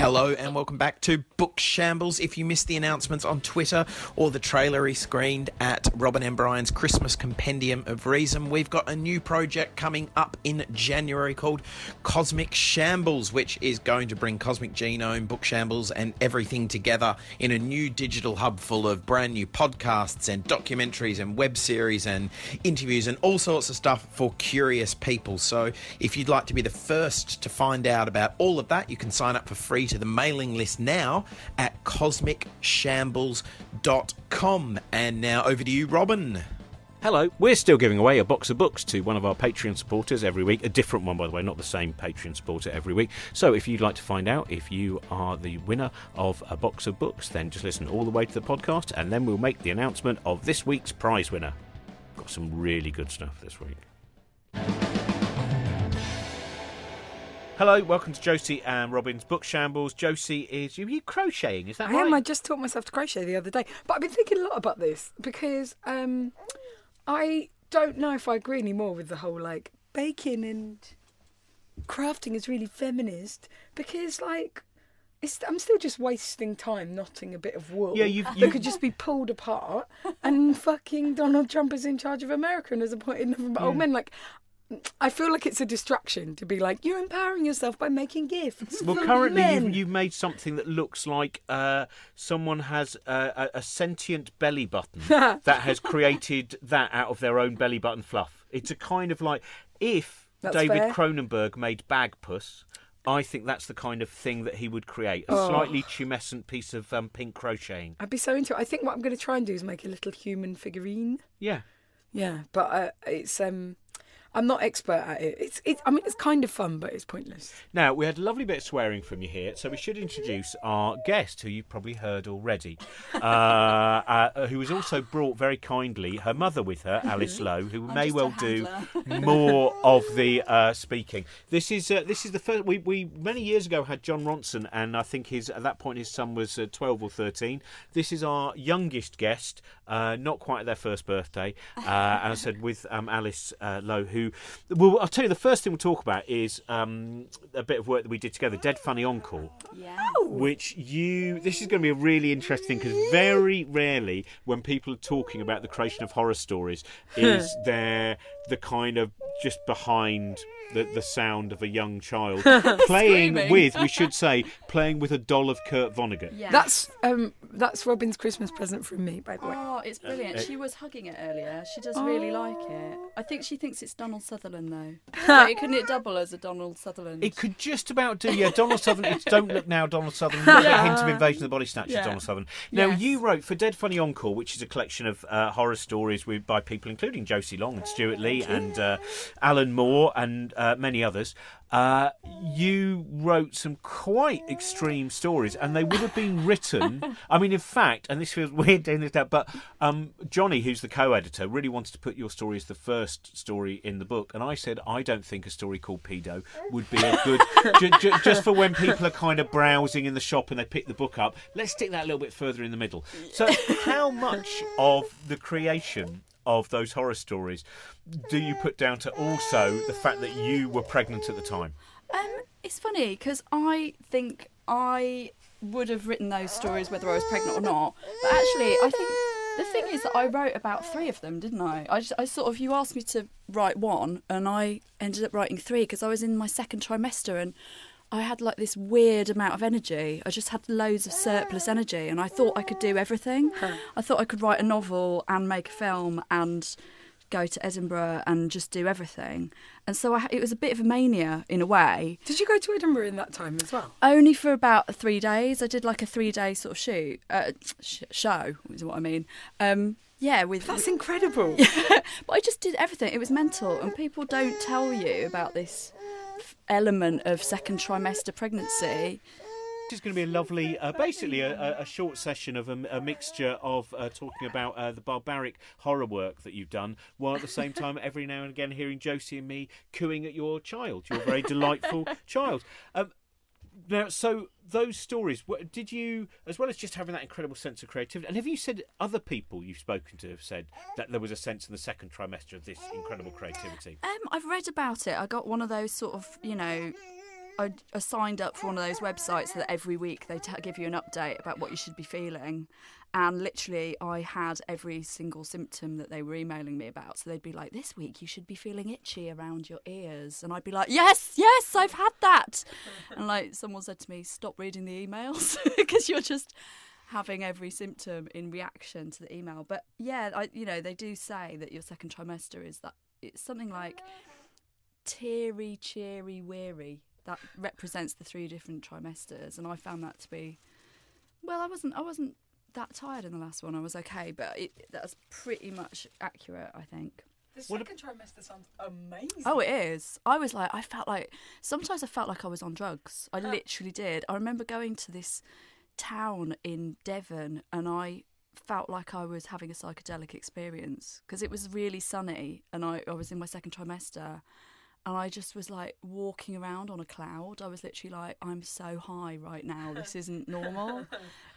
Hello and welcome back to Book Shambles. If you missed the announcements on Twitter or the trailer he screened at Robyn and Brian's Christmas Compendium of Reason, we've got a new project coming up in January called Cosmic Shambles, which is going to bring Cosmic Genome, Book Shambles and everything together in a new digital hub full of brand new podcasts and documentaries and web series and interviews and all sorts of stuff for curious people. So if you'd like to be the first to find out about all of that, you can sign up for free to the mailing list now at cosmicshambles.com. And now over to you, Robyn. Hello. We're still giving away a box of books to one of our Patreon supporters every week. A different one, by the way, not the same Patreon supporter every week. So if you'd like to find out if you are the winner of a box of books, then just listen all the way to the podcast and then we'll make the announcement of this week's prize winner. Got some really good stuff this week. Hello, welcome to Josie and Robyn's Book Shambles. Josie is... Are you crocheting? Is that right? I am. I just taught myself to crochet the other day. But I've been thinking a lot about this because I don't know if I agree anymore with the whole, like, baking and crafting is really feminist because, like, I'm still just wasting time knotting a bit of wool that could just be pulled apart and fucking Donald Trump is in charge of America and has appointed nothing but old men. Like... I feel like it's a distraction to be like, you're empowering yourself by making gifts. Well, currently you've made something that looks like someone has a sentient belly button that has created that out of their own belly button fluff. It's a kind of like, if that's David Cronenberg made Bagpuss, I think that's the kind of thing that he would create, a slightly tumescent piece of pink crocheting. I'd be so into it. I think what I'm going to try and do is make a little human figurine. Yeah. Yeah, but it's... I'm not expert at it. It's kind of fun, but it's pointless. Now, we had a lovely bit of swearing from you here, so we should introduce our guest, who you've probably heard already, who was also brought very kindly her mother with her, Alice Lowe, who may well do more of the speaking. This is the first. We many years ago had John Ronson, and I think at that point his son was 12 or 13. This is our youngest guest, not quite at their first birthday, and I said with Alice Lowe, who. Well, I'll tell you, the first thing we'll talk about is a bit of work that we did together, Dead Funny Encore, which this is going to be a really interesting, because very rarely when people are talking about the creation of horror stories is there the kind of just behind the sound of a young child playing with a doll of Kurt Vonnegut. Yeah. That's Robyn's Christmas present from me, by the way. Oh, it's brilliant. She was hugging it earlier. She does really like it. I think she thinks it's Donald Sutherland, though. Wait, couldn't it double as a Donald Sutherland? It could just about do, yeah. Donald Sutherland, it's Don't Look Now, Donald Sutherland. A hint of Invasion of the Body Snatchers, Donald Sutherland. Now, you wrote for Dead Funny Encore, which is a collection of horror stories by people including Josie Long and Stuart Lee and Alan Moore and many others. You wrote some quite extreme stories, and they would have been written. I mean, in fact, and this feels weird doing this now, but Johnny, who's the co-editor, really wanted to put your story as the first story in the book, and I said I don't think a story called Pedo would be a good just for when people are kind of browsing in the shop and they pick the book up. Let's stick that a little bit further in the middle. So, how much of the creation of those horror stories do you put down to also the fact that you were pregnant at the time? It's funny because I think I would have written those stories whether I was pregnant or not, but actually I think the thing is that I wrote about three of them, didn't I? You asked me to write one and I ended up writing three because I was in my second trimester and I had like this weird amount of energy. I just had loads of surplus energy and I thought I could do everything. I thought I could write a novel and make a film and go to Edinburgh and just do everything. And so it was a bit of a mania in a way. Did you go to Edinburgh in that time as well? Only for about 3 days. I did like a 3-day sort of show is what I mean. That's incredible. Yeah, but I just did everything. It was mental and people don't tell you about this element of second trimester pregnancy. It's going to be a lovely, basically a short session of a mixture of talking about the barbaric horror work that you've done, while at the same time every now and again hearing Josie and me cooing at your very delightful child. Now, so those stories, did you, as well as just having that incredible sense of creativity, and have you said other people you've spoken to have said that there was a sense in the second trimester of this incredible creativity? I've read about it. I got one of those sort of, I signed up for one of those websites that every week they give you an update about what you should be feeling. And literally I had every single symptom that they were emailing me about. So they'd be like, this week you should be feeling itchy around your ears. And I'd be like, yes, I've had that. And like someone said to me, stop reading the emails because you're just having every symptom in reaction to the email. But yeah, they do say that your second trimester is that it's something like teary, cheery, weary. That represents the three different trimesters, and I found that to be, well, I wasn't that tired in the last one. I was okay, but that's pretty much accurate, I think. The second trimester sounds amazing. Oh, it is. Sometimes I felt like I was on drugs. I literally did. I remember going to this town in Devon, and I felt like I was having a psychedelic experience because it was really sunny, and I was in my second trimester. And I just was like walking around on a cloud. I was literally like, I'm so high right now. This isn't normal.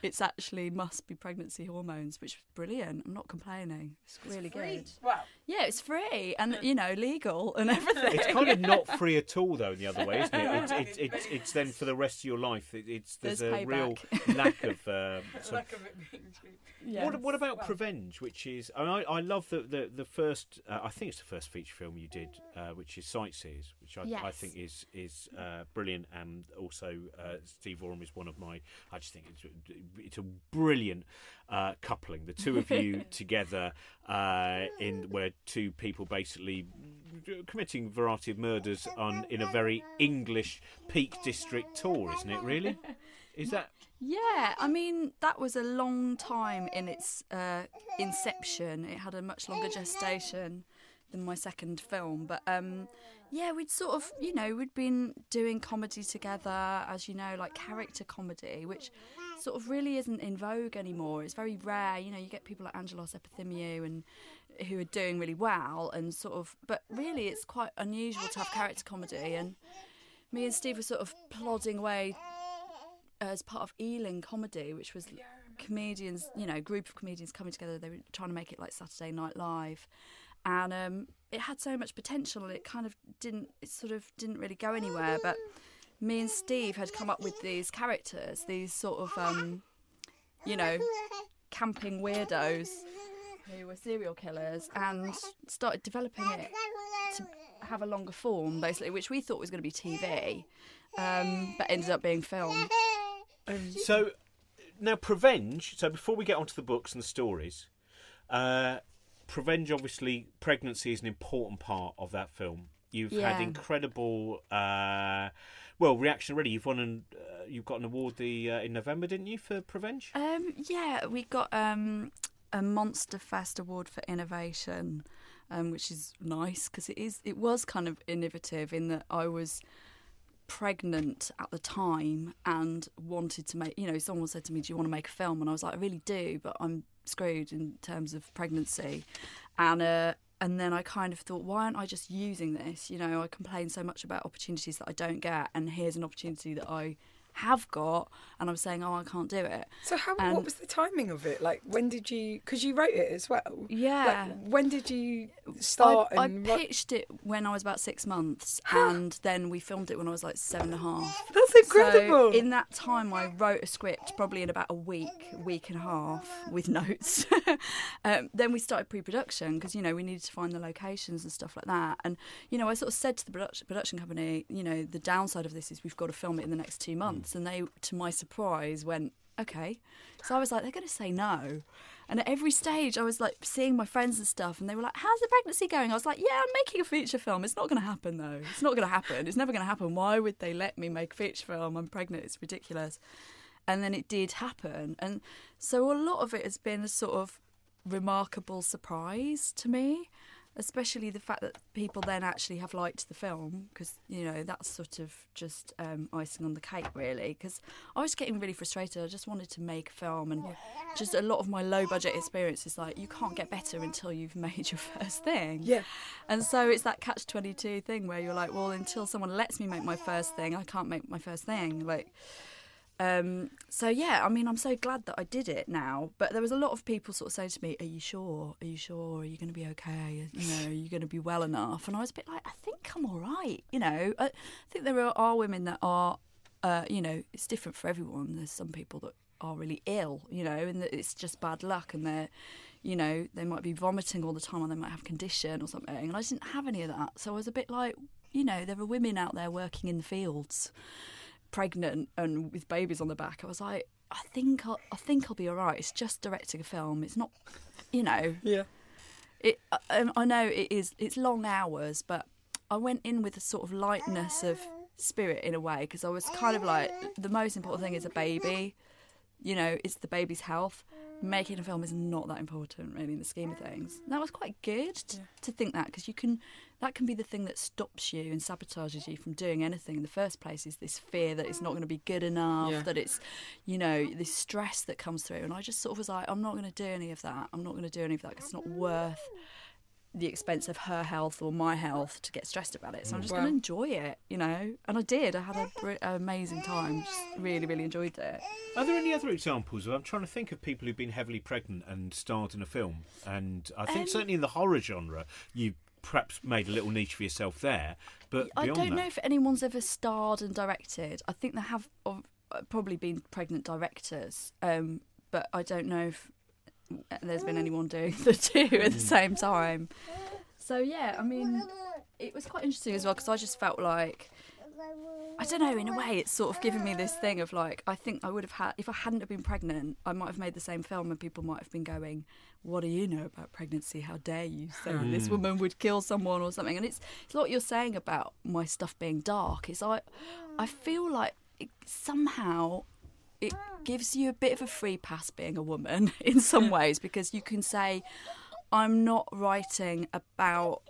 It's actually must be pregnancy hormones, which was brilliant. I'm not complaining. It's really free. Good. Wow. Yeah, it's free and, legal and everything. It's kind of not free at all, though, in the other way, isn't it? It's then for the rest of your life. There's a payback. Real lack of... lack of it being cheap. Yes. What about Prevenge, which is... I love the first... I think it's the first feature film you did, which is Sightseers, which I think is brilliant, and also Steve Oram is one of my... I just think it's a brilliant coupling, the two of you together, in where two people basically committing a variety of murders in a very English Peak District tour, isn't it? Really, is that? Yeah, I mean that was a long time in its inception. It had a much longer gestation than my second film, but we'd sort of, we'd been doing comedy together, as you know, like character comedy, which sort of really isn't in vogue anymore. It's very rare, you get people like Angelos Epithymiou and who are doing really well and sort of, but really it's quite unusual to have character comedy, and me and Steve were sort of plodding away as part of Ealing Comedy, which was comedians, a group of comedians coming together. They were trying to make it like Saturday Night Live, and it had so much potential, and it sort of didn't really go anywhere, but me and Steve had come up with these characters, these sort of, camping weirdos who were serial killers, and started developing it to have a longer form, basically, which we thought was going to be TV, but ended up being film. So, now Prevenge, so before we get onto the books and the stories, Prevenge, obviously, pregnancy is an important part of that film. You've had incredible, reaction already. You've won you've got an award in November, didn't you, for Prevenge? We got a Monster Fest award for innovation, which is nice because it was kind of innovative in that I was pregnant at the time and wanted to make. Someone said to me, "Do you want to make a film?" And I was like, "I really do, but I'm screwed in terms of pregnancy," And then I kind of thought, why aren't I just using this? I complain so much about opportunities that I don't get, and here's an opportunity that I have got, and I'm saying, I can't do it. So what was the timing of it? Like, when did you... Because you wrote it as well. Yeah. Like, when did you start? I pitched it when I was about 6 months, and then we filmed it when I was like 7.5. That's incredible. So in that time, I wrote a script probably in about a week and a half, with notes. Then we started pre-production, because, we needed to find the locations and stuff like that. And, I sort of said to the production company, the downside of this is we've got to film it in the next 2 months. And they, to my surprise, went, okay. So I was like, they're going to say no. And at every stage, I was like seeing my friends and stuff, and they were like, how's the pregnancy going? I was like, yeah, I'm making a feature film. It's not going to happen, though. It's not going to happen. It's never going to happen. Why would they let me make a feature film? I'm pregnant. It's ridiculous. And then it did happen. And so a lot of it has been a sort of remarkable surprise to me, especially the fact that people then actually have liked the film, because, that's sort of just icing on the cake, really, because I was getting really frustrated. I just wanted to make a film, and just a lot of my low-budget experience is like, you can't get better until you've made your first thing. Yeah. And so it's that catch-22 thing where you're like, well, until someone lets me make my first thing, I can't make my first thing. Like, So, yeah, I mean, I'm so glad that I did it now. But there was a lot of people sort of saying to me, are you sure? Are you sure? Are you going to be okay? You know, are you going to be well enough? And I was a bit like, I think I'm all right. You know, I think there are women that are, you know, it's different for everyone. There's some people that are really ill, you know, and it's just bad luck, and they're, you know, they might be vomiting all the time, or they might have condition or something. And I just didn't have any of that. So I was a bit like, you know, there are women out there working in the fields, pregnant and with babies on the back. I was like, I think I'll be all right. It's just directing a film. It's not, you know. Yeah. I know it is. It's long hours, but I went in with a sort of lightness of spirit in a way, because I was kind of like, the most important thing is a baby. You know, it's the baby's health. Making a film is not that important, really, in the scheme of things. And that was quite good to think that, because that can be the thing that stops you and sabotages you from doing anything in the first place, is this fear that it's not going to be good enough, that it's, you know, this stress that comes through. And I just sort of was like, I'm not going to do any of that. I'm not going to do any of that, because it's not worth the expense of her health or my health to get stressed about it. So I'm just going to enjoy it, you know. And I did. I had an amazing time. Just really, really enjoyed it. Are there any other examples? I'm trying to think of people who've been heavily pregnant and starred in a film. And I think certainly in the horror genre, you perhaps made a little niche for yourself there. But I don't know if anyone's ever starred and directed. I think there have probably been pregnant directors. But I don't know if there's been anyone doing the two at the same time. So yeah, I mean, it was quite interesting as well, because I just felt like, I don't know, in a way it's sort of given me this thing of like, I think I would have had, if I hadn't have been pregnant, I might have made the same film, and people might have been going, what do you know about pregnancy? How dare you say this woman would kill someone or something? And it's like you're saying about my stuff being dark. It's like, I feel like it, somehow it gives you a bit of a free pass being a woman in some ways, because you can say, I'm not writing about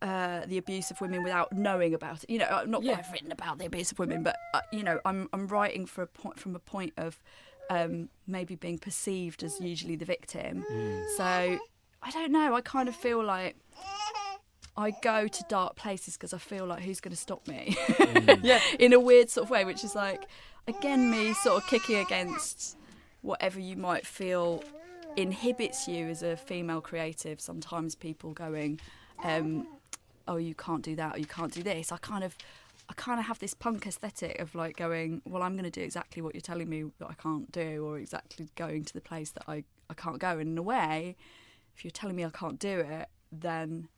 the abuse of women without knowing about it. You know, not that I've written about the abuse of women, but, you know, I'm writing from a point of maybe being perceived as usually the victim. So, I don't know, I kind of feel like I go to dark places because I feel like, who's going to stop me? In a weird sort of way, which is like, again, me sort of kicking against whatever you might feel inhibits you as a female creative. Sometimes people going, oh, you can't do that, or you can't do this. I kind of have this punk aesthetic of like going, well, I'm going to do exactly what you're telling me that I can't do, or exactly going to the place that I can't go. And in a way, if you're telling me I can't do it, then...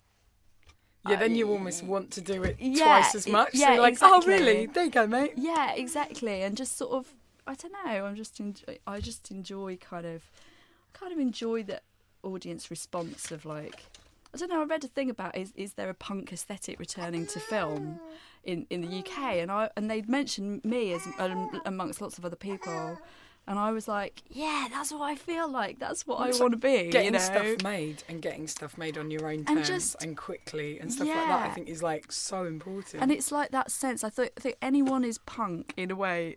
Yeah, then you almost want to do it twice as much. Yeah, so you're like, exactly. Oh, really? There you go, mate. Yeah, exactly. And just sort of, I don't know, I just enjoy kind of enjoy the audience response of like, I don't know, I read a thing about is there a punk aesthetic returning to film in the UK? And they'd mentioned me as amongst lots of other people. And I was like, yeah, that's what I feel like. That's what I want to be. Getting stuff made and getting stuff made on your own terms and quickly and stuff like that, I think is like so important. And it's like that sense. I think anyone is punk in a way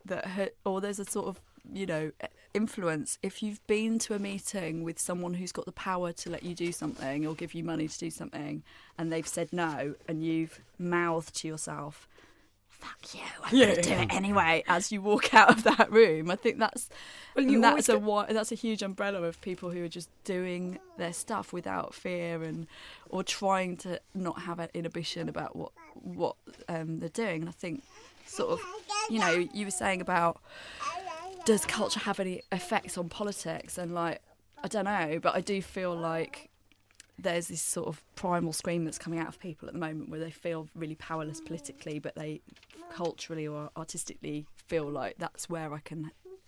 or there's a sort of, you know, influence. If you've been to a meeting with someone who's got the power to let you do something or give you money to do something, and they've said no, and you've mouthed to yourself, fuck you, I'm going to do it anyway, as you walk out of that room. I think that's a huge umbrella of people who are just doing their stuff without fear or trying to not have an inhibition about what they're doing. And I think sort of, you know, you were saying about, does culture have any effects on politics? And like, I don't know, but I do feel like there's this sort of primal scream that's coming out of people at the moment where they feel really powerless politically, but they culturally or artistically feel like that's where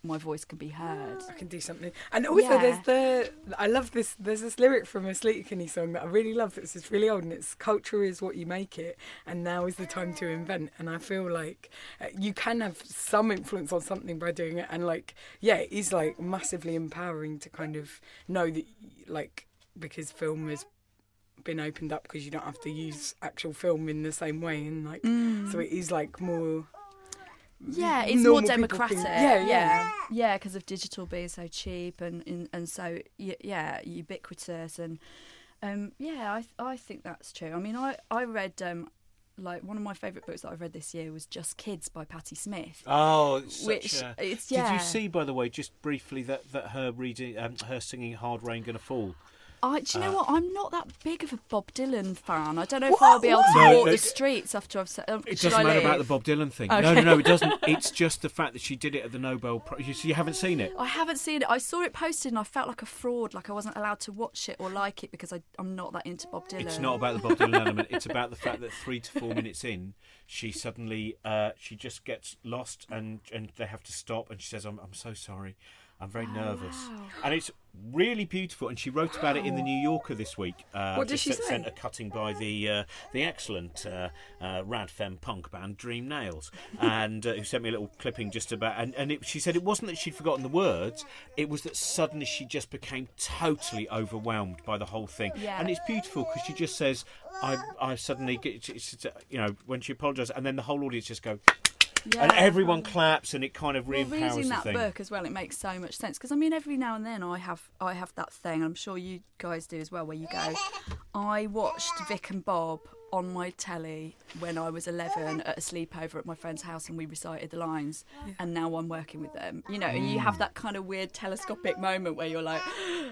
my voice can be heard. I can do something. And also there's this lyric from a Sleater-Kinney song that I really love. It's just really old, and it's, culture is what you make it, and now is the time to invent. And I feel like you can have some influence on something by doing it. And like, yeah, it is like massively empowering to kind of know that like, because film has been opened up, because you don't have to use actual film in the same way, and like so it is like more it's more democratic because of digital being so cheap and so ubiquitous and I think that's true. I mean I read like one of my favourite books that I've read this year was Just Kids by Patti Smith. Oh, it's Did you see, by the way, just briefly that her reading, her singing "Hard Rain Gonna Fall"? Do you know what? I'm not that big of a Bob Dylan fan. I don't know if I'll be able to walk the streets after I've said... It doesn't matter about the Bob Dylan thing. Okay. No, it doesn't. It's just the fact that she did it at the Nobel Prize. So you haven't seen it? I haven't seen it. I saw it posted and I felt like a fraud, like I wasn't allowed to watch it or like it because I'm not that into Bob Dylan. It's not about the Bob Dylan element. It's about the fact that 3 to 4 minutes in, she suddenly, she just gets lost and they have to stop and she says, I'm so sorry. I'm very nervous. Wow. And it's really beautiful. And she wrote about it in The New Yorker this week. What did she say? Sent a cutting by the excellent rad femme punk band Dream Nails, and who sent me a little clipping just about... And she said it wasn't that she'd forgotten the words, it was that suddenly she just became totally overwhelmed by the whole thing. Yeah. And it's beautiful because she just says, I suddenly... when she apologised, and then the whole audience just go... Yeah. And everyone claps, and it kind of re-empowers the thing. Reading that book as well, it makes so much sense. Because, I mean, every now and then I have that thing, I'm sure you guys do as well, where you go, I watched Vic and Bob on my telly when I was 11 at a sleepover at my friend's house, and we recited the lines, and now I'm working with them. And you have that kind of weird telescopic moment where you're like,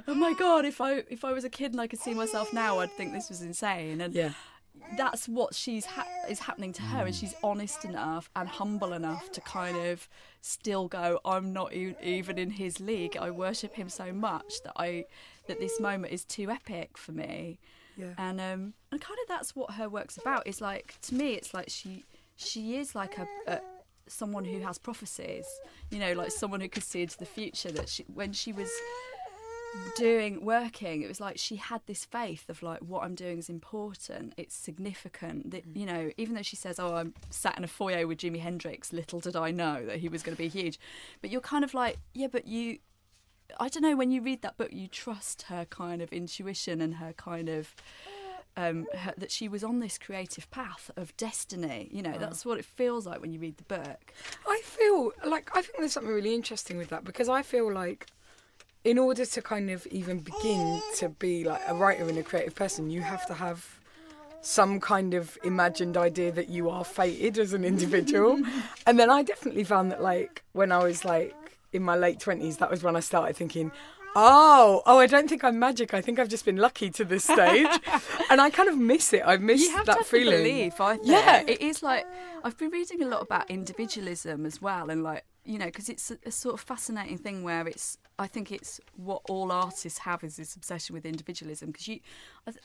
oh, my God, if I was a kid and I could see myself now, I'd think this was insane. And that's what is happening to her, and she's honest enough and humble enough to kind of still go, I'm not even in his league. I worship him so much that this moment is too epic for me. Yeah. And kind of that's what her work's about. Is like, to me, it's like she is like a someone who has prophecies. Like someone who could see into the future. That when she was working, it was like she had this faith of like, what I'm doing is important, it's significant, that even though she says, oh, I'm sat in a foyer with Jimi Hendrix, little did I know that he was going to be huge. But you're kind of like, yeah, but you, I don't know, when you read that book you trust her kind of intuition and her kind of that she was on this creative path of destiny. That's what it feels like when you read the book. I think there's something really interesting with that, because I feel like in order to kind of even begin to be like a writer and a creative person, you have to have some kind of imagined idea that you are fated as an individual. And then I definitely found that, like, when I was like in my late 20s, that was when I started thinking, I don't think I'm magic, I think I've just been lucky to this stage. And I kind of miss it. I've missed that feeling. You have to believe, I think. Yeah. It is like, I've been reading a lot about individualism as well, and like, because it's a sort of fascinating thing where I think it's what all artists have, is this obsession with individualism. Because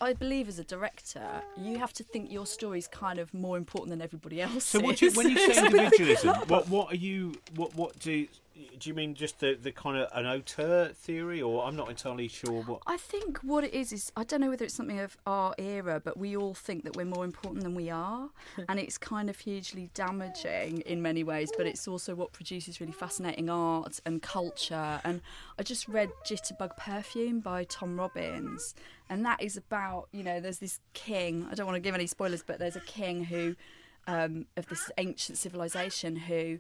I believe as a director, you have to think your story's kind of more important than everybody else's. So when you say individualism, what are you? What do you mean? Just the kind of an auteur theory, or I'm not entirely sure what. I think what it is I don't know whether it's something of our era, but we all think that we're more important than we are, and it's kind of hugely damaging in many ways. But it's also what produces really fascinating art and culture. And I just read Jitterbug Perfume by Tom Robbins, and that is about, there's this king, I don't want to give any spoilers, but there's a king who, of this ancient civilization who,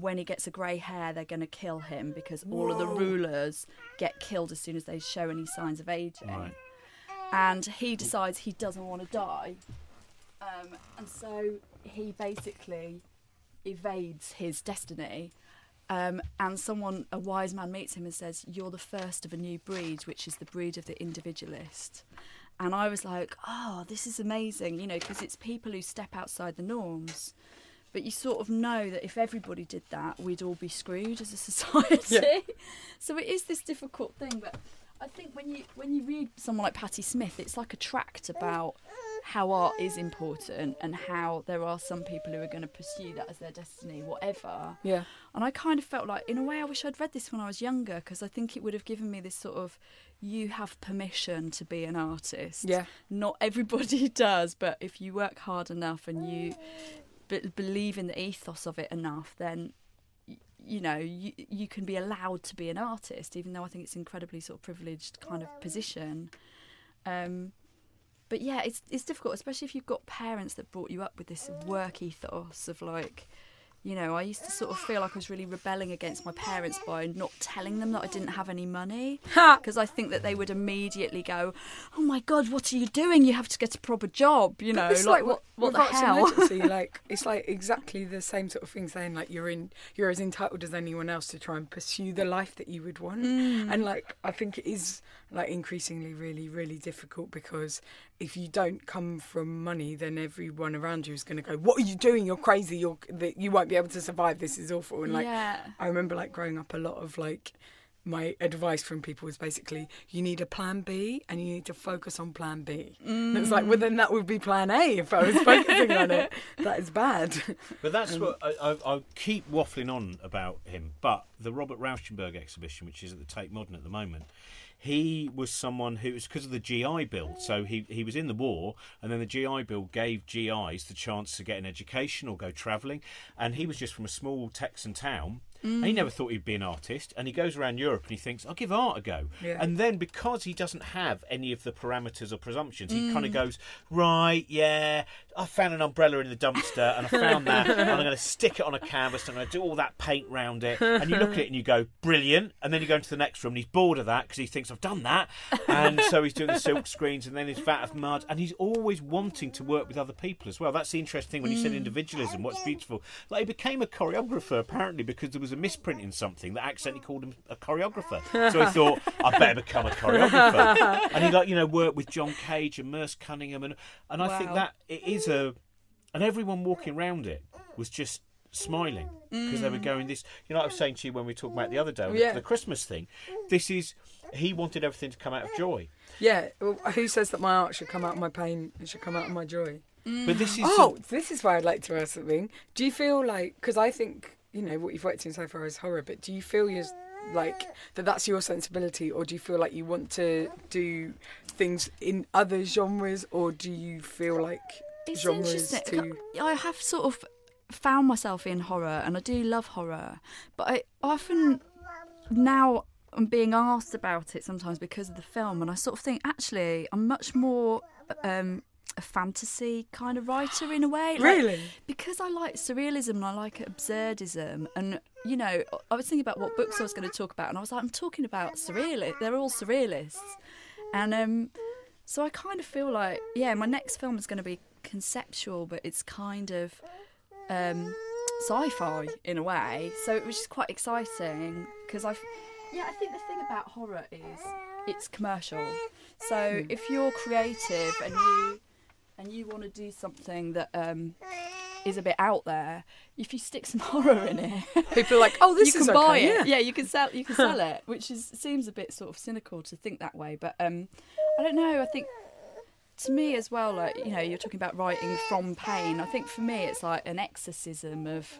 when he gets a grey hair, they're going to kill him because all of the rulers get killed as soon as they show any signs of ageing. Right. And he decides he doesn't want to die. And so he basically evades his destiny. And a wise man meets him and says, you're the first of a new breed, which is the breed of the individualist. And I was like, this is amazing, because it's people who step outside the norms. But you sort of know that if everybody did that, we'd all be screwed as a society. Yeah. So it is this difficult thing. But I think when you read someone like Patti Smith, it's like a tract about how art is important and how there are some people who are going to pursue that as their destiny, whatever. Yeah. And I kind of felt like, in a way, I wish I'd read this when I was younger, because I think it would have given me this sort of, you have permission to be an artist. Yeah. Not everybody does, but if you work hard enough and you believe in the ethos of it enough, then you can be allowed to be an artist, even though I think it's incredibly sort of privileged kind of position. But yeah, it's difficult, especially if you've got parents that brought you up with this work ethos of like, You know, I used to sort of feel like I was really rebelling against my parents by not telling them that I didn't have any money. Because I think that they would immediately go, oh my God, what are you doing? You have to get a proper job, you know. It's like, what the hell? Literacy, like, it's like exactly the same sort of thing, saying like you're as entitled as anyone else to try and pursue the life that you would want. And like, I think it is like increasingly really, really difficult, because if you don't come from money, then everyone around you is going to go, what are you doing? You're crazy. You won't be able to survive, this is awful. And like, yeah. I remember like growing up, a lot of like my advice from people was basically, you need a plan B and you need to focus on plan B. And it's like, well then that would be plan A if I was focusing on it. That is bad. But that's what I keep waffling on about him, but the Robert Rauschenberg exhibition, which is at the Tate Modern at the moment, he was someone who was, because of the GI Bill, so he was in the war, and then the GI Bill gave GIs the chance to get an education or go travelling, and he was just from a small Texan town, and he never thought he'd be an artist, and he goes around Europe and he thinks, I'll give art a go. Yeah. And then because he doesn't have any of the parameters or presumptions, he kind of goes, right, yeah, I found an umbrella in the dumpster, and I found that, and I'm going to stick it on a canvas, and I'm going to do all that paint round it, and you look at it and you go, brilliant, and then you go into the next room and he's bored of that because he thinks, I've done that, and so he's doing the silk screens and then his vat of mud, and he's always wanting to work with other people as well. That's the interesting thing when you said individualism, what's beautiful. Like, he became a choreographer apparently because there was a misprint in something that accidentally called him a choreographer, so he thought, I better become a choreographer, and he, like, you know, worked with John Cage and Merce Cunningham, and I think that it is a, and everyone walking around it was just smiling because they were going, this, you know, I was saying to you when we talked about the other day, the Christmas thing, this is, he wanted everything to come out of joy. Yeah, well, who says that my art should come out of my pain, it should come out of my joy? But this is this is why I'd like to ask something. Do you feel like, because I think, you know, what you've worked in so far is horror, but do you feel you're like that's your sensibility, or do you feel like you want to do things in other genres, or do you feel like it's genres too? I have sort of found myself in horror, and I do love horror, but I often now I'm being asked about it sometimes because of the film, and I sort of think, actually, I'm much more a fantasy kind of writer in a way, like, really, because I like surrealism and I like absurdism, and you know, I was thinking about what books I was going to talk about, and I was like, I'm talking about surrealists, they're all surrealists, and so I kind of feel like, yeah, my next film is going to be conceptual, but it's kind of sci-fi in a way, so it was just quite exciting, because I think the thing about horror is it's commercial, so if you're creative and you want to do something that is a bit out there, if you stick some horror in it, people are like, oh, this is okay. You can buy it. Yeah, you can sell it, which seems a bit sort of cynical to think that way, but I don't know, I think to me as well, like, you know, you're talking about writing from pain. I think for me it's like an exorcism of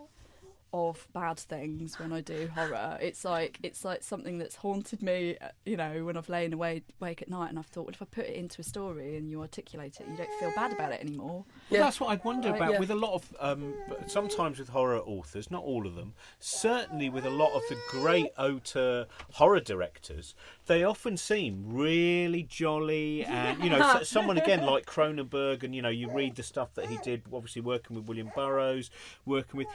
bad things when I do horror. It's like something that's haunted me, you know, when I've lain awake at night, and I've thought, well, if I put it into a story and you articulate it, you don't feel bad about it anymore. Well, that's what I wonder about with a lot of sometimes with horror authors, not all of them, certainly with a lot of the great auteur horror directors, they often seem really jolly, and you know, someone again like Cronenberg, and you know, you read the stuff that he did, obviously working with William Burroughs, working with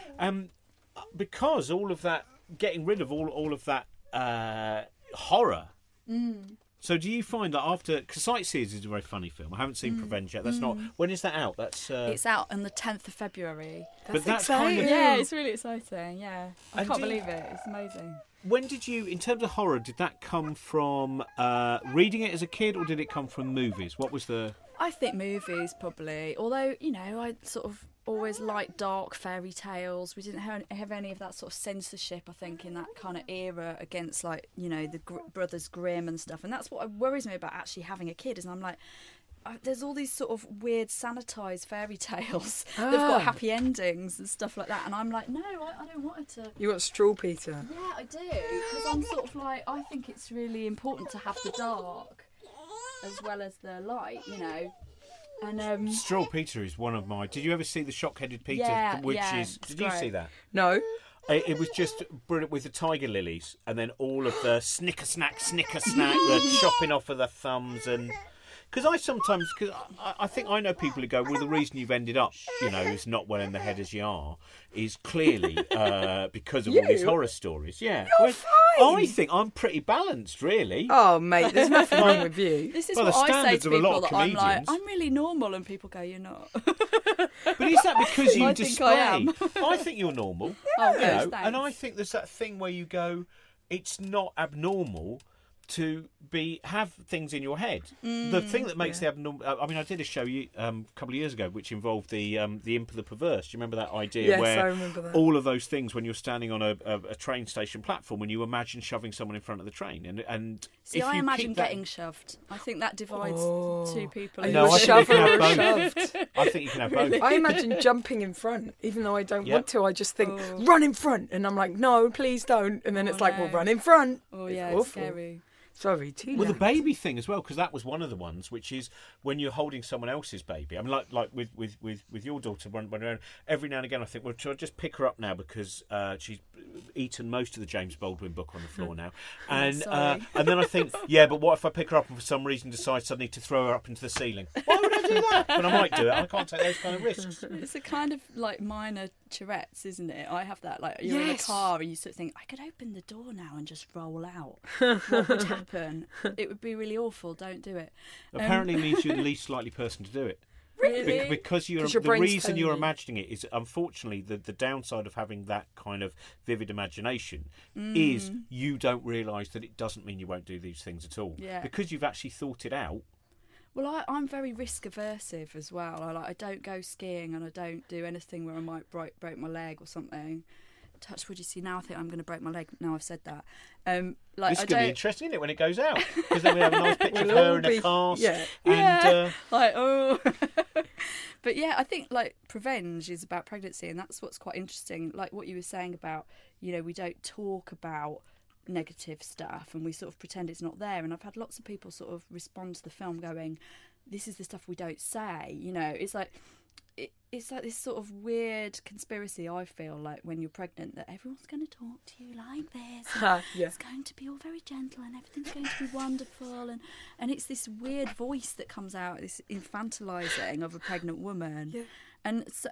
because all of that, getting rid of all of that horror. So do you find that after, because Sightseers is a very funny film, I haven't seen Prevenge yet, that's not, when is that out? That's it's out on the 10th of February. That's exciting. Kind of, yeah, it's really exciting, yeah. I can't believe it, it's amazing. When did you, in terms of horror, did that come from reading it as a kid, or did it come from movies? What was the... I think movies, probably. Although, you know, I sort of always liked dark fairy tales. We didn't have any of that sort of censorship, I think, in that kind of era against, like, you know, the Brothers Grimm and stuff. And that's what worries me about actually having a kid, is I'm like... there's all these sort of weird sanitised fairy tales. They've got happy endings and stuff like that, and I'm like, no, I don't want it to. You want Struwwelpeter? Yeah, I do, because I'm sort of like, I think it's really important to have the dark as well as the light, you know. And Struwwelpeter is one of my... Did you ever see the Shock-Headed Peter? Yeah, which is... Did you see that? No. It was just brilliant with the tiger lilies, and then all of the snicker snack, the chopping off of the thumbs and... Because I sometimes, I think I know people who go, well, the reason you've ended up, you know, as not well in the head as you are, is clearly because of all these horror stories. Yeah, you're fine. I think I'm pretty balanced, really. Oh, mate, there's nothing wrong with you. This is what I say to people that comedians. I'm like, I'm really normal, and people go, you're not. But is that because you display? I think you're normal. Oh, you know, and I think there's that thing where you go, it's not abnormal to be have things in your head. The thing that makes the abnormal. I mean, I did a show a couple of years ago which involved the imp of the perverse. Do you remember that idea? Yes, where I remember that. All of those things when you're standing on a train station platform and you imagine shoving someone in front of the train and see, I imagine getting shoved. I think that divides two people. No, I think you can have both. I think you can have both. I imagine jumping in front, even though I don't want to. I just think run in front, and I'm like, no, please don't. And then it's like, well, run in front. Oh yeah, it's scary. Sorry, too. Well, the baby thing as well, because that was one of the ones, which is when you're holding someone else's baby. I mean, like with your daughter, when every now and again I think, well, should I just pick her up now because she's eaten most of the James Baldwin book on the floor now, and then I think, yeah, but what if I pick her up and for some reason decide suddenly to throw her up into the ceiling? Why would I do that? But I might do it. I can't take those kind of risks. It's a kind of like minor Tourette's, isn't it? I have that. Like you're in a car and you sort of think, I could open the door now and just roll out. What would happen? It would be really awful. Don't do it. Apparently means you're the least likely person to do it. Really? Because the reason you're imagining it is, unfortunately, the downside of having that kind of vivid imagination is you don't realise that it doesn't mean you won't do these things at all. Yeah. Because you've actually thought it out. Well, I'm very risk-aversive as well. I don't go skiing and I don't do anything where I might break my leg or something. Touch wood, you see, now I think I'm going to break my leg now I've said that. This is going to be interesting, isn't it, when it goes out? Because then we have a nice picture of her in a cast. Yeah. But yeah, I think like Prevenge is about pregnancy, and that's what's quite interesting. Like what you were saying about, you know, we don't talk about negative stuff and we sort of pretend it's not there. And I've had lots of people sort of respond to the film going, this is the stuff we don't say. You know, it's like... It's like this sort of weird conspiracy, I feel, like when you're pregnant, that everyone's going to talk to you like this. It's going to be all very gentle and everything's going to be wonderful. And it's this weird voice that comes out, this infantilising of a pregnant woman. Yeah.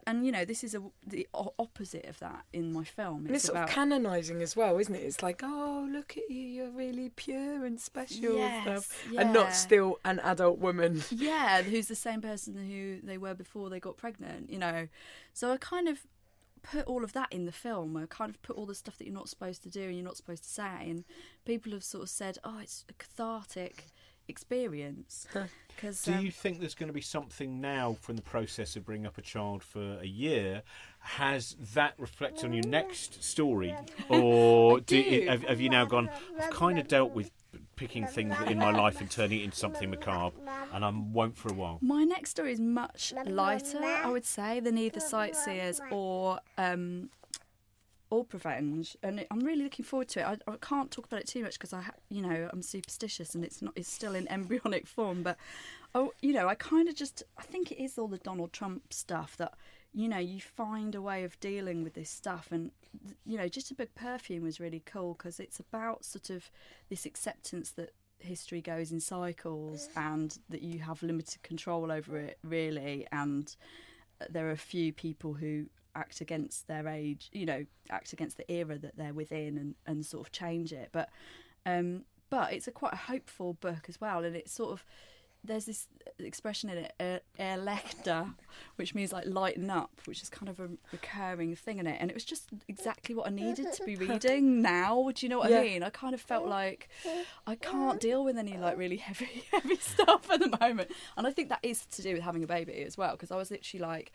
And you know, this is the opposite of that in my film. It's sort of canonising as well, isn't it? It's like, oh, look at you, you're really pure and special. Yes, yeah. And not still an adult woman. Yeah, who's the same person who they were before they got pregnant, you know. So I kind of put all of that in the film. I kind of put all the stuff that you're not supposed to do and you're not supposed to say. And people have sort of said, oh, it's a cathartic experience. Cause, do you think there's going to be something now from the process of bringing up a child for a year? Has that reflected on your next story, or have you now gone, I've kind of dealt with picking things in my life and turning it into something macabre, and I won't for a while? My next story is much lighter, I would say, than either Sightseers or Prevenge, and I'm really looking forward to it. I can't talk about it too much because I'm superstitious and it's still in embryonic form. But I think it is all the Donald Trump stuff that, you know, you find a way of dealing with this stuff. And, you know, Just a Big Perfume was really cool because it's about sort of this acceptance that history goes in cycles and that you have limited control over it, really, and there are a few people who act against their age, you know, act against the era that they're within and sort of change it. But it's quite a hopeful book as well, and it's sort of, there's this expression in it, erlechta, which means like lighten up, which is kind of a recurring thing in it, and it was just exactly what I needed to be reading now. Do you know what I mean? I kind of felt like I can't deal with any like really heavy stuff at the moment, and I think that is to do with having a baby as well, because I was literally like,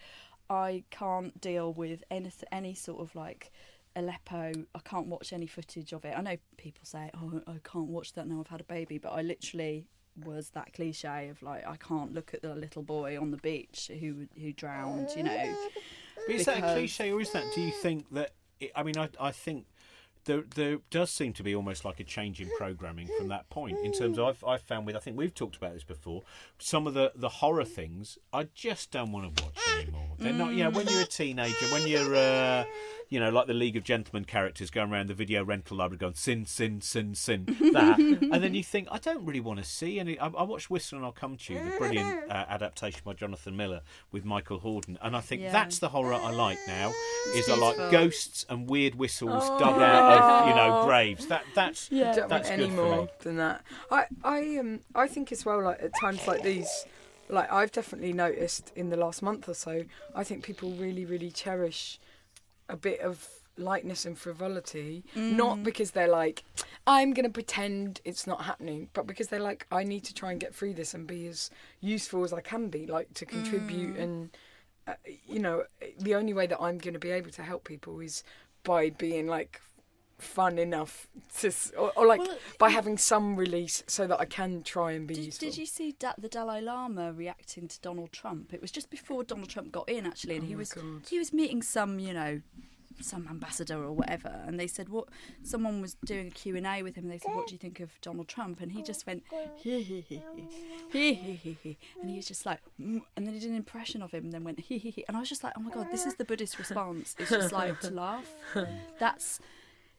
I can't deal with any sort of like Aleppo. I can't watch any footage of it. I know people say, oh, I can't watch that now I've had a baby, but I literally was that cliche of like, I can't look at the little boy on the beach who drowned, you know. But is that a cliche, or is that, do you think that, I mean, I think there does seem to be almost like a change in programming from that point, in terms of I've found with, I think we've talked about this before, some of the horror things I just don't want to watch anymore. They're not, you know, when you're a teenager, when you're you know, like the League of Gentlemen characters going around the video rental library going sin, sin, sin, sin, that, and then you think I don't really want to see any. I watched Whistle and I'll Come to You, the brilliant adaptation by Jonathan Miller with Michael Horden, and I think that's the horror I like now. It's I like ghosts and weird whistles dug out of, you know, graves. That's I don't want any more than that. I think as well, like at times like these, like I've definitely noticed in the last month or so, I think people really, really cherish a bit of lightness and frivolity, not because they're like, I'm going to pretend it's not happening, but because they're like, I need to try and get through this and be as useful as I can be, like to contribute and, you know, the only way that I'm going to be able to help people is by being like fun enough to, or like by having some release so that I can try and be useful. Did you see the Dalai Lama reacting to Donald Trump? It was just before Donald Trump got in, actually, and he was meeting some, you know, some ambassador or whatever, and they said, what, someone was doing a Q&A with him and they said, what do you think of Donald Trump? And he just went hee hee hee hee hee hee, and he was just like, and then he did an impression of him and then went hee hee hee, and I was just like, oh my god, this is the Buddhist response, it's just like to laugh. That's,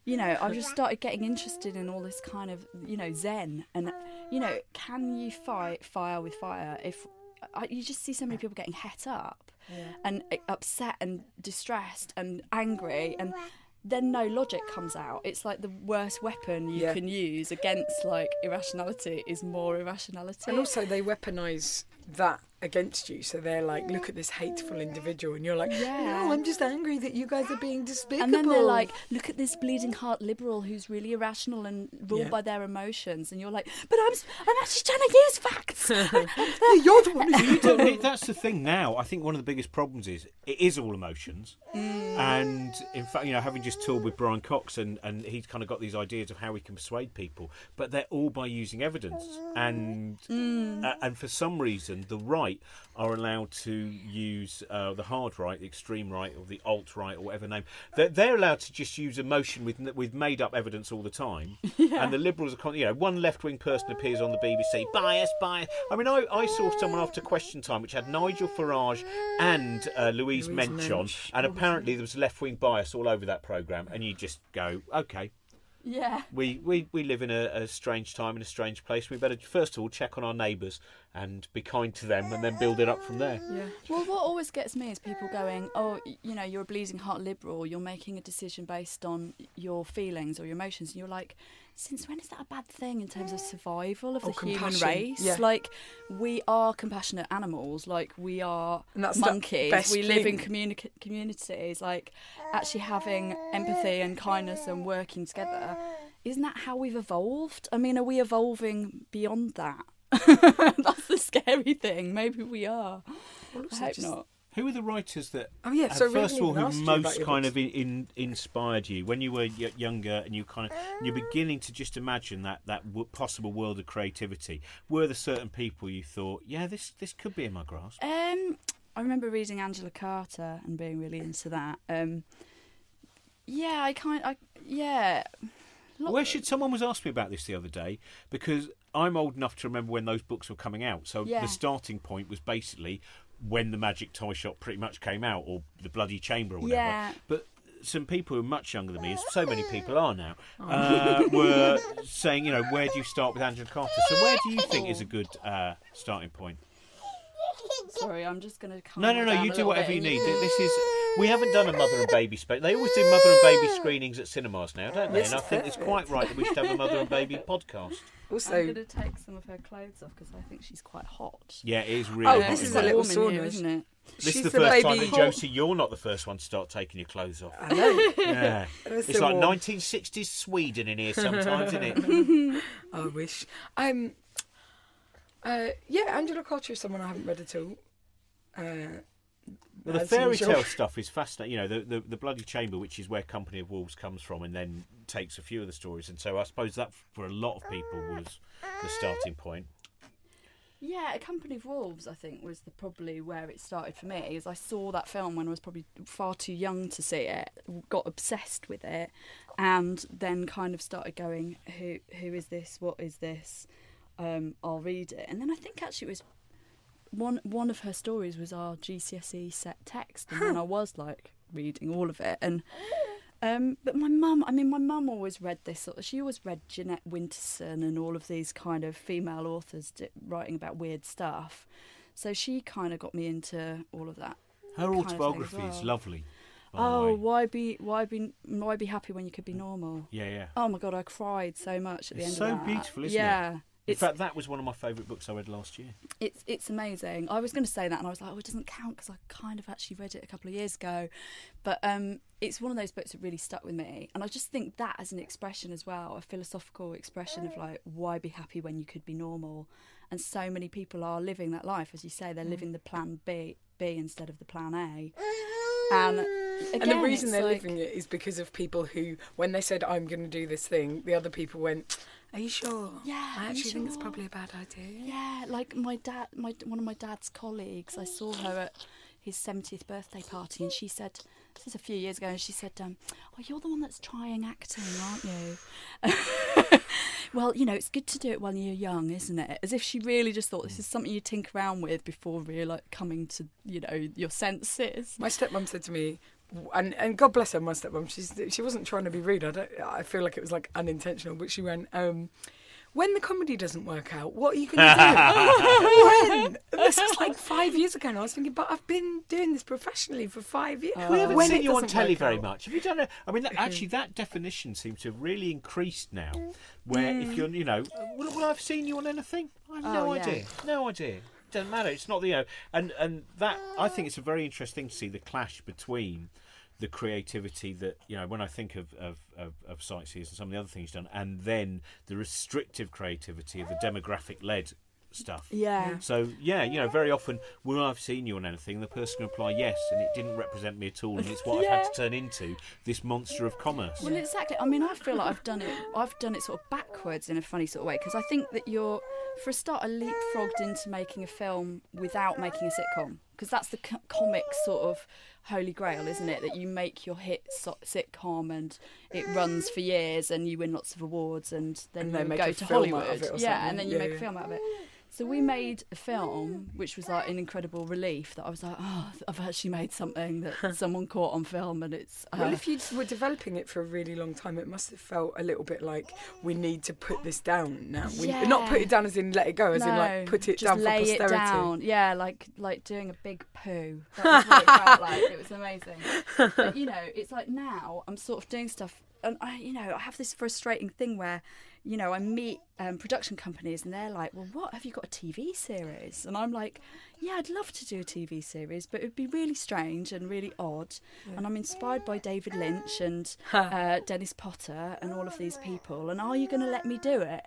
you know, I've just started getting interested in all this kind of, you know, Zen, and, you know, can you fight fire with fire? If you just see so many people getting het up and upset and distressed and angry, and then no logic comes out. It's like the worst weapon you can use against, like, irrationality is more irrationality. And also they weaponise that against you, so they're like, look at this hateful individual, and you're like, no, I'm just angry that you guys are being despicable. And then they're like, look at this bleeding heart liberal who's really irrational and ruled by their emotions, and you're like, but I'm actually trying to use facts. You're the one who don't need. That's the thing now. I think one of the biggest problems is it is all emotions, and in fact, you know, having just toured with Brian Cox, and he's kind of got these ideas of how we can persuade people, but they're all by using evidence, and for some reason the right are allowed to use the hard right, the extreme right, or the alt right, or whatever name. They're allowed to just use emotion with made up evidence all the time. Yeah. And the liberals are, you know, one left wing person appears on the BBC, bias. I mean, I saw someone after Question Time which had Nigel Farage and Louise Mensch on, and apparently there was left wing bias all over that programme. And you just go, okay. Yeah, we live in a strange time, in a strange place. We better first of all check on our neighbours and be kind to them, and then build it up from there. Yeah. Well, what always gets me is people going, "Oh, you know, you're a bleeding heart liberal. You're making a decision based on your feelings or your emotions." And you're like, "Since when is that a bad thing in terms of survival of the human race? Yeah. Like, we are compassionate animals. Like, we are monkeys. We live in communities. Like, actually having empathy and kindness and working together." Isn't that how we've evolved? I mean, are we evolving beyond that? That's the scary thing. Maybe we are. I hope not. Who are the writers that? Oh yeah. So first of all, who most kind of inspired you when you were younger, and you kind of you're beginning to just imagine that possible world of creativity? Were there certain people you thought, yeah, this could be in my grasp? I remember reading Angela Carter and being really into that. Where should someone was asking me about this the other day, because I'm old enough to remember when those books were coming out. So the starting point was basically when the Magic Toy Shop pretty much came out, or the Bloody Chamber or whatever. Yeah. But some people who are much younger than me, as so many people are now, were saying, you know, where do you start with Angela Carter? So where do you think is a good starting point? Sorry, I'm just going to come. No, you do whatever you need. This is. We haven't done a mother and baby special. They always do mother and baby screenings at cinemas now, don't they? And I think it's quite right that we should have a mother and baby podcast. Also, I'm going to take some of her clothes off because I think she's quite hot. Yeah, it is really hot. Oh, this is a little sauna, isn't it? This is the first time that, Josie, you're not the first one to start taking your clothes off. I know. Yeah. It's like 1960s Sweden in here sometimes, isn't it? I wish. Angela Carter is someone I haven't read at all. Well, the fairy tale stuff is fascinating. You know, the Bloody Chamber, which is where Company of Wolves comes from, and then takes a few of the stories. And so I suppose that for a lot of people was the starting point. Yeah, A Company of Wolves, I think, was the, probably where it started for me, is I saw that film when I was probably far too young to see it, got obsessed with it, and then kind of started going, who is this? What is this? I'll read it. And then I think actually it was one of her stories was our GCSE set text, and then I was like reading all of it. And but my mum, I mean, my mum always read this sort of, she always read Jeanette Winterson and all of these kind of female authors writing about weird stuff. So she kind of got me into all of that. Her autobiography is lovely. Oh, why be happy when you could be normal? Yeah, yeah. Oh my God, I cried so much at the end of that. It's so beautiful, isn't it? Yeah. In fact, that was one of my favourite books I read last year. It's amazing. I was going to say that, and I was like, oh, it doesn't count because I kind of actually read it a couple of years ago. But it's one of those books that really stuck with me. And I just think that as an expression as well, a philosophical expression of like, why be happy when you could be normal? And so many people are living that life. As you say, they're living the plan B instead of the plan A. And again, and the reason they're like, living it is because of people who, when they said, I'm going to do this thing, the other people went... Are you sure? Yeah, I actually think it's probably a bad idea. Yeah, like my dad, one of my dad's colleagues, I saw her at his 70th birthday party, and she said, this is a few years ago, and she said, oh, you're the one that's trying acting, aren't you? Well, you know, it's good to do it while you're young, isn't it? As if she really just thought this is something you tinker around with before really like coming to, you know, your senses. My stepmom said to me, and God bless her, my stepmom, she wasn't trying to be rude, I feel like it was like unintentional, but she went, when the comedy doesn't work out, what are you going to do? When? This was like 5 years ago, and I was thinking, but I've been doing this professionally for 5 years. We haven't seen you on telly very much. Have you done it? I mean, actually, that definition seems to have really increased now, where if you're, you know, will I've seen you on anything? I have idea. No idea. Doesn't matter. It's not the and that, I think it's a very interesting to see the clash between the creativity that, you know, when I think of Sightseers and some of the other things done, and then the restrictive creativity of the demographic led stuff. Yeah. So yeah, you know, very often, well, I've seen you on anything, the person can reply yes, and it didn't represent me at all, and it's what I've had to turn into this monster of commerce. Well, exactly. I mean, I feel like I've done it sort of backwards in a funny sort of way, because I think that you're, for a start, I leapfrogged into making a film without making a sitcom, because that's the comic sort of holy grail, isn't it? That you make your hit sitcom and it runs for years, and you win lots of awards, and then you go to Hollywood, and then you make a film out of it. So we made a film, which was like an incredible relief, that I was like, oh, I've actually made something that someone caught on film, and it's... Well, if you were developing it for a really long time, it must have felt a little bit like, we need to put this down now. Not put it down as in let it go, as in like put it down for posterity. Just lay it down. Yeah, like doing a big poo. That was what it felt like. It was amazing. But, you know, it's like now I'm sort of doing stuff, and I have this frustrating thing where... You know, I meet production companies, and they're like, well, what, have you got a TV series? And I'm like, yeah, I'd love to do a TV series, but it would be really strange and really odd. Yeah. And I'm inspired by David Lynch and Dennis Potter and all of these people. And are you going to let me do it?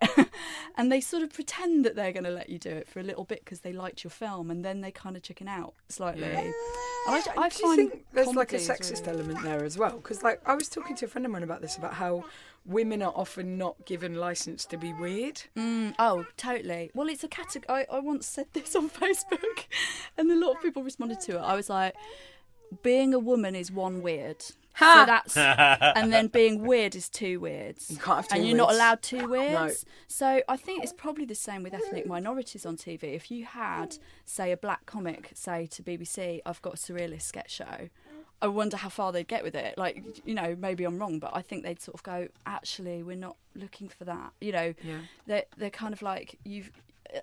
And they sort of pretend that they're going to let you do it for a little bit because they liked your film, and then they kind of chicken out slightly. Yeah. And I find you think there's like a sexist element there as well? Because like I was talking to a friend of mine about this, about how women are often not given license to be weird. Oh, totally. Well, it's a category. I once said this on Facebook, and a lot of people responded to it. I was like, being a woman is one weird. So that's, and then being weird is two weirds. You can't have two weirds. And you're not allowed two weirds. No. So I think it's probably the same with ethnic minorities on TV. If you had, say, a black comic say to BBC, I've got a surrealist sketch show, I wonder how far they'd get with it. Like, you know, maybe I'm wrong, but I think they'd sort of go, actually, we're not looking for that. You know, they're kind of like,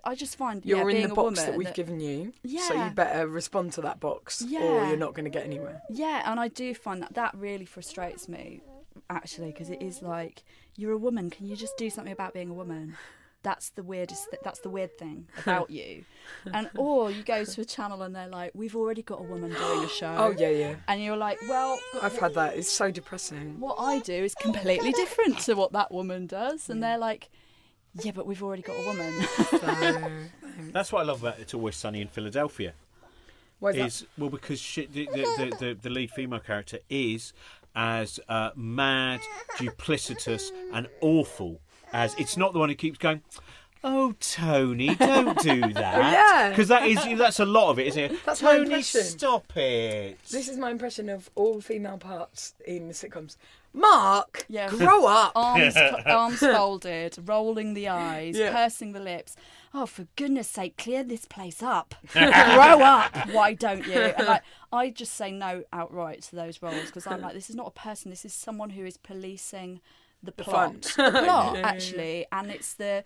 I just find you're in the box that we've given you, so you better respond to that box, or you're not going to get anywhere. Yeah, and I do find that really frustrates me, actually, because it is like, you're a woman, can you just do something about being a woman? That's the weirdest. That's the weird thing about you. And or you go to a channel and they're like, "We've already got a woman doing a show." Oh yeah, yeah. And you're like, "Well, I've had that. It's so depressing." What I do is completely different to what that woman does, and they're like, "Yeah, but we've already got a woman." That's what I love about It's Always Sunny in Philadelphia. Why is that? Well, because she, the lead female character is as mad, duplicitous, and awful. As it's not the one who keeps going, Oh, Tony, don't do that. Because that's a lot of it, isn't it? That's Tony, stop it. This is my impression of all female parts in the sitcoms. Mark, grow up. Arms folded, rolling the eyes, pursing the lips. Oh, for goodness sake, clear this place up. Grow up. Why don't you? And like, I just say no outright to those roles because I'm like, this is not a person. This is someone who is policing the plot. Actually. And it's the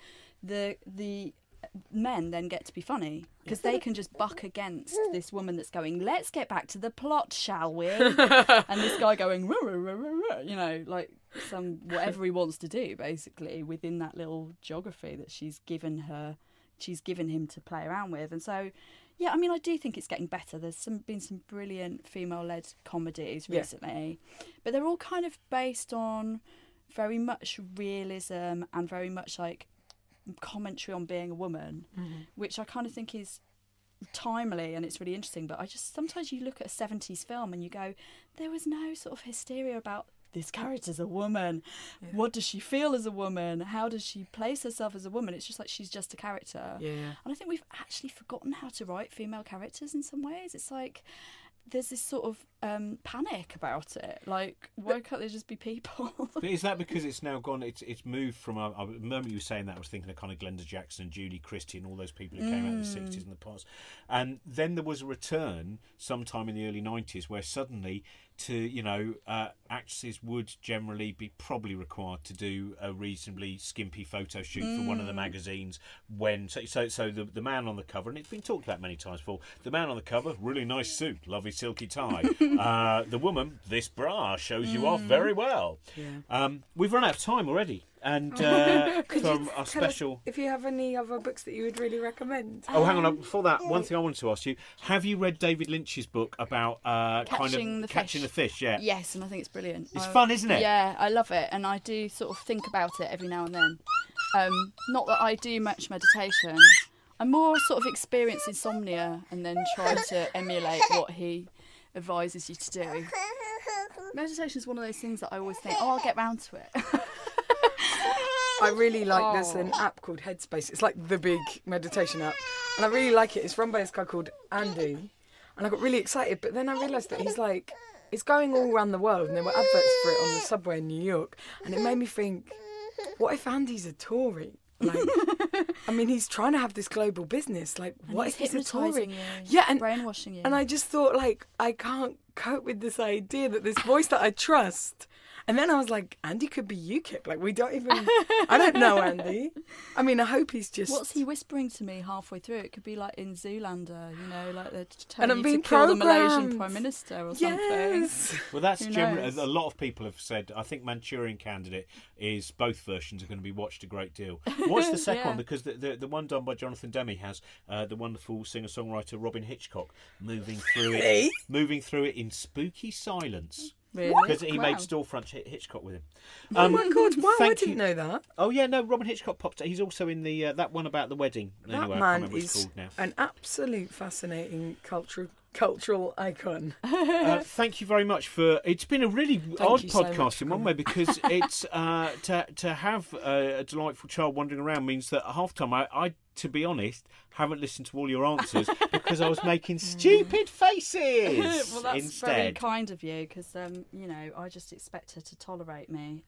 men then get to be funny because they can just buck against this woman that's going, let's get back to the plot, shall we? And this guy going, ruh, ruh, ruh, ruh, you know, like some whatever he wants to do, basically, within that little geography that she's given him to play around with. And so, yeah, I mean, I do think it's getting better. There's been some brilliant female-led comedies recently, but they're all kind of based on very much realism and very much like commentary on being a woman, which I kind of think is timely and it's really interesting. But I just sometimes you look at a 70s film and you go, there was no sort of hysteria about this character's a woman. Yeah. What does she feel as a woman? How does she place herself as a woman? It's just like she's just a character. Yeah. And I think we've actually forgotten how to write female characters in some ways. It's like there's this sort of panic about it. Like, why can't there just be people? But is that because it's now gone? It's moved from. I remember you saying that. I was thinking of kind of Glenda Jackson, Julie Christie, and all those people who came out in the '60s and the past. And then there was a return sometime in the early '90s where suddenly, to actresses would generally be probably required to do a reasonably skimpy photo shoot for one of the magazines. When so the man on the cover, and it's been talked about many times before. The man on the cover, really nice suit, lovely silky tie. The woman, this bra shows you off very well. Yeah. We've run out of time already. And from our special... If you have any other books that you would really recommend. Oh, hang on. Before that, one thing I wanted to ask you. Have you read David Lynch's book about Catching the Fish? Yeah. Yes, and I think it's brilliant. It's fun, isn't it? Yeah, I love it. And I do sort of think about it every now and then. Not that I do much meditation. I more sort of experience insomnia and then try to emulate what he advises you to do. Meditation is one of those things that I always think, oh, I'll get round to it. I really like, there's an app called Headspace. It's like the big meditation app. And I really like it. It's run by this guy called Andy. And I got really excited, but then I realised that he's like, it's going all around the world. And there were adverts for it on the subway in New York. And it made me think, what if Andy's a Tory? Like, I mean, he's trying to have this global business. Like, and what if he's a Tory? And brainwashing you. And I just thought, like, I can't cope with this idea that this voice that I trust. And then I was like, Andy could be UKIP. Like, we don't even... I don't know Andy. I mean, I hope he's just... What's he whispering to me halfway through? It could be like in Zoolander, you know, like they're telling you to kill the Malaysian Prime Minister or something. Well, that's generally... A lot of people have said, I think Manchurian Candidate is... Both versions are going to be watched a great deal. What's the second one? Because the one done by Jonathan Demme has the wonderful singer-songwriter Robyn Hitchcock moving through it in spooky silence. Really? Because he made storefront Hitchcock with him. Oh my God! Wow, I didn't know that. Oh yeah, no, Robyn Hitchcock popped up. He's also in the that one about the wedding. That anyway, man is an absolute fascinating cultural icon. Thank you very much for... It's been a really odd podcast in one way because it's to have a delightful child wandering around means that at half time I to be honest, haven't listened to all your answers because I was making stupid faces. Well, that's very kind of you because, I just expect her to tolerate me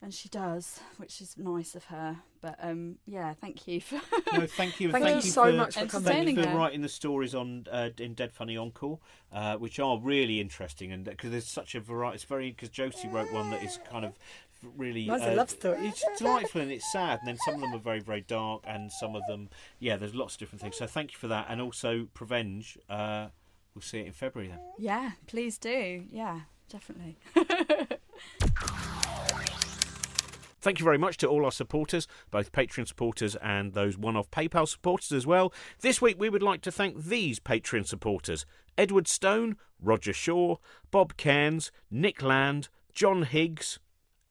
and she does, which is nice of her. But thank you for... No, thank you. Thank you so much for coming. Thank you for writing the stories on in Dead Funny Encore, which are really interesting and because there's such a variety. It's very... Because Josie wrote one that is kind of... really nice, love story. It's delightful and it's sad, and then some of them are very, very dark, and some of them there's lots of different things, so thank you for that. And also Prevenge, we'll see it in February then. Yeah, please do. Yeah, definitely. Thank you very much to all our supporters, both Patreon supporters and those one-off PayPal supporters as well. This week we would like to thank these Patreon supporters: Edward Stone, Roger Shaw, Bob Cairns, Nick Land, John Higgs,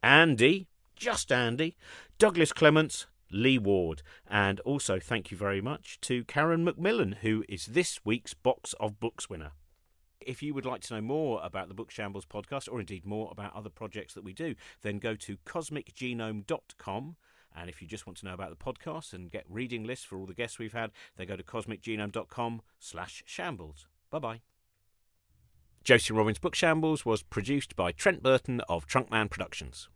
Andy, just Andy, Douglas Clements, Lee Ward. And also thank you very much to Karen McMillan, who is this week's Box of Books winner. If you would like to know more about the Book Shambles podcast, or indeed more about other projects that we do, then go to cosmicgenome.com And if you just want to know about the podcast and get reading lists for all the guests we've had, then go to cosmicgenome.com/shambles. Bye-bye. Josie and Robyn's Book Shambles was produced by Trent Burton of Trunkman Productions.